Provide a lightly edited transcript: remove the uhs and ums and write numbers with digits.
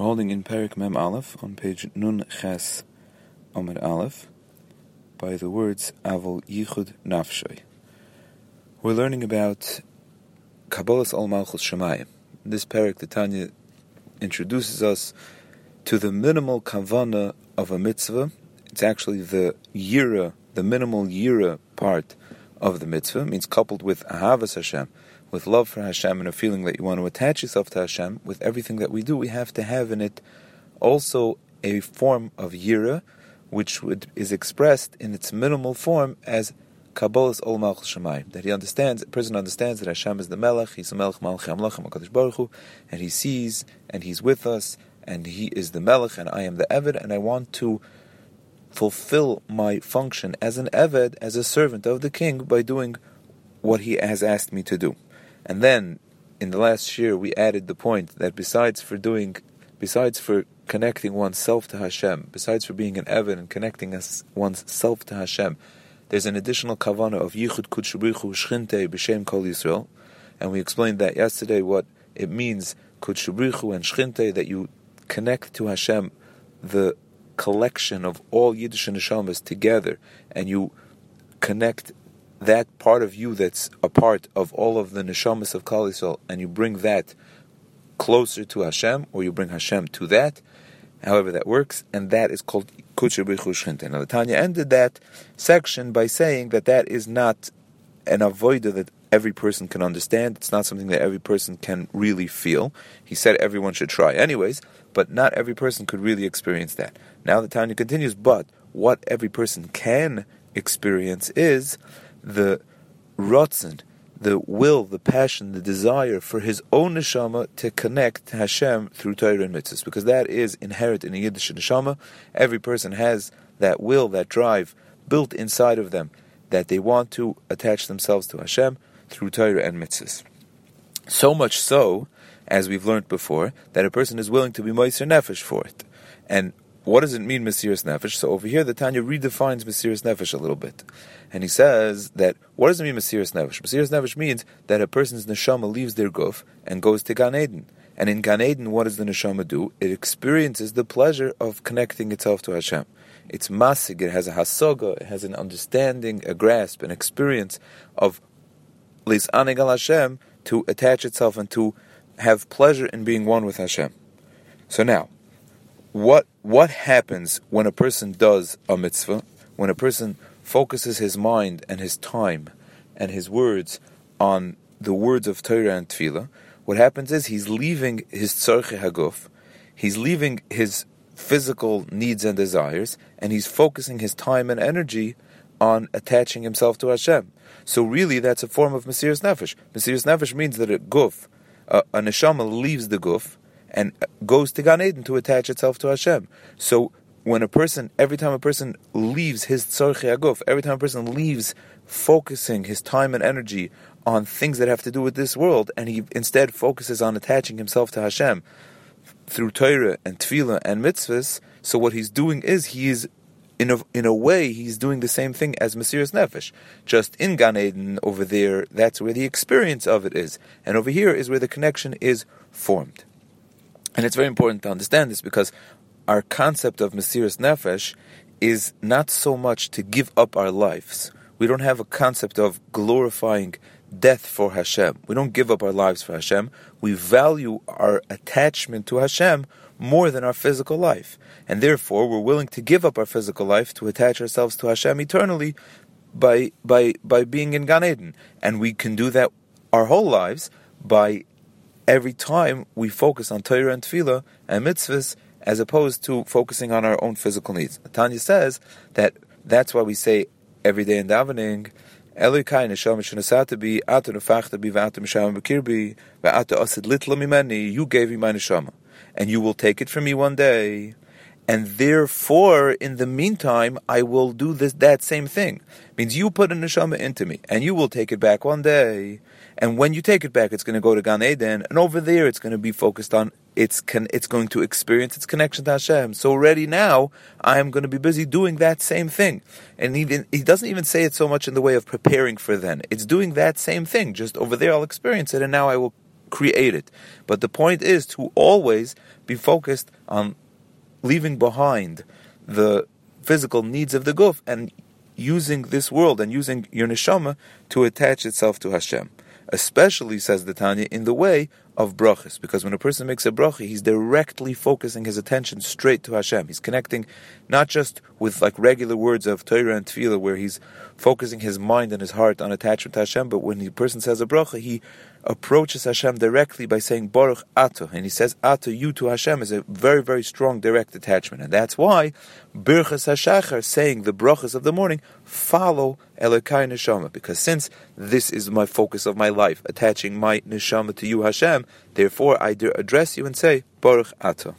We're holding in Perek Mem Aleph on page Nun Ches Omer Aleph by the words Avol Yichud Nafshoy. We're learning about Kabbalas Ol Malchus Shemayim. This Perek, the Tanya introduces us to the minimal kavana of a mitzvah. It's actually the yira, the minimal yira part of the mitzvah. It means coupled with Ahavas Hashem, with love for Hashem and a feeling that you want to attach yourself to Hashem. With everything that we do, we have to have in it also a form of yira, which is expressed in its minimal form as Kabbalas Ol Malchus Shemayim, that a person understands that Hashem is the Melech, He's the Melech, Malachi, Amlach, AmalKadosh Baruch Hu, and He sees, and He's with us, and He is the Melech, and I am the Eved, and I want to fulfill my function as an Eved, as a servant of the King, by doing what He has asked me to do. And then, in the last year, we added the point that besides for connecting oneself to Hashem, besides for being an Eved and connecting oneself to Hashem, there's an additional kavana of Yichud Kudsha Brich Hu U'Shechintei B'Shem Kol Yisrael, and we explained that yesterday what it means, Kudsha Brich Hu and Shechintei, that you connect to Hashem the collection of all Yiddish and Nishamas together, and you connect that part of you that's a part of all of the Nishamas of Kol Yisrael, and you bring that closer to Hashem, or you bring Hashem to that, however that works, and that is called Kudsha Brich Hu U'Shechintei. Now, the Tanya ended that section by saying that is not an avodah that every person can understand. It's not something that every person can really feel. He said everyone should try anyways, but not every person could really experience that. Now, the Tanya continues, but what every person can experience is the Ratzan, the will, the passion, the desire for his own neshama to connect to Hashem through Torah and Mitzvahs, because that is inherent in a Yiddish neshama. Every person has that will, that drive built inside of them, that they want to attach themselves to Hashem through Torah and Mitzvahs. So much so, as we've learned before, that a person is willing to be Mesirus Nefesh for it. And what does it mean, Mesirus Nefesh? So over here, the Tanya redefines Mesirus Nefesh a little bit. And he says that, what does it mean, Mesirus Nefesh? Mesirus Nefesh means that a person's neshama leaves their guf and goes to Gan Eden. And in Gan Eden, what does the neshama do? It experiences the pleasure of connecting itself to Hashem. It's masig, it has a hasoga, it has an understanding, a grasp, an experience of Lis Anigal Hashem, to attach itself and to have pleasure in being one with Hashem. So now, what happens when a person does a mitzvah, when a person focuses his mind and his time and his words on the words of Torah and Tefillah? What happens is he's leaving his tzorchei haguf, he's leaving his physical needs and desires, and he's focusing his time and energy on attaching himself to Hashem. So really, that's a form of Mesirus Nefesh. Mesirus Nefesh means that a neshama leaves the guf and goes to Gan Eden to attach itself to Hashem. So when every time a person leaves his tzorchei haguf, every time a person leaves focusing his time and energy on things that have to do with this world, and he instead focuses on attaching himself to Hashem through Torah and Tefillah and Mitzvahs, so what he's doing is in a way, he's doing the same thing as Mesirus Nefesh. Just in Gan Eden, over there, that's where the experience of it is. And over here is where the connection is formed. And it's very important to understand this, because our concept of Mesirus Nefesh is not so much to give up our lives. We don't have a concept of glorifying death for Hashem. We don't give up our lives for Hashem. We value our attachment to Hashem more than our physical life. And therefore, we're willing to give up our physical life to attach ourselves to Hashem eternally by being in Gan Eden. And we can do that our whole lives by every time we focus on Torah and Tefillah and Mitzvahs, as opposed to focusing on our own physical needs. Tanya says that's why we say every day in davening, Elokai neshama shenusatabi, atu nufachtabi, v'atu neshama b'kirbi, v'atu asid litla mimeni, you gave me my neshama, and you will take it from me one day, and therefore, in the meantime, I will do that same thing. It means you put a neshama into me, and you will take it back one day, and when you take it back, it's going to go to Gan Eden, and over there, it's going to be focused on, it's going to experience its connection to Hashem. So already now, I'm going to be busy doing that same thing. And he doesn't even say it so much in the way of preparing for then. It's doing that same thing. Just over there, I'll experience it, and now I will create it. But the point is to always be focused on leaving behind the physical needs of the guf and using this world and using your neshama to attach itself to Hashem. Especially, says the Tanya, in the way of brachis, because when a person makes a bracha, he's directly focusing his attention straight to Hashem. He's connecting not just with like regular words of Torah and Tefillah, where he's focusing his mind and his heart on attachment to Hashem, but when the person says a bracha, he approaches Hashem directly by saying Baruch Atah, and he says Atah, you to Hashem, is a very, very strong direct attachment, and that's why Birchas HaShachar, saying the brachas of the morning, follow Elokai neshama, because since this is my focus of my life, attaching my neshama to you, Hashem, therefore I address you and say Baruch Atah.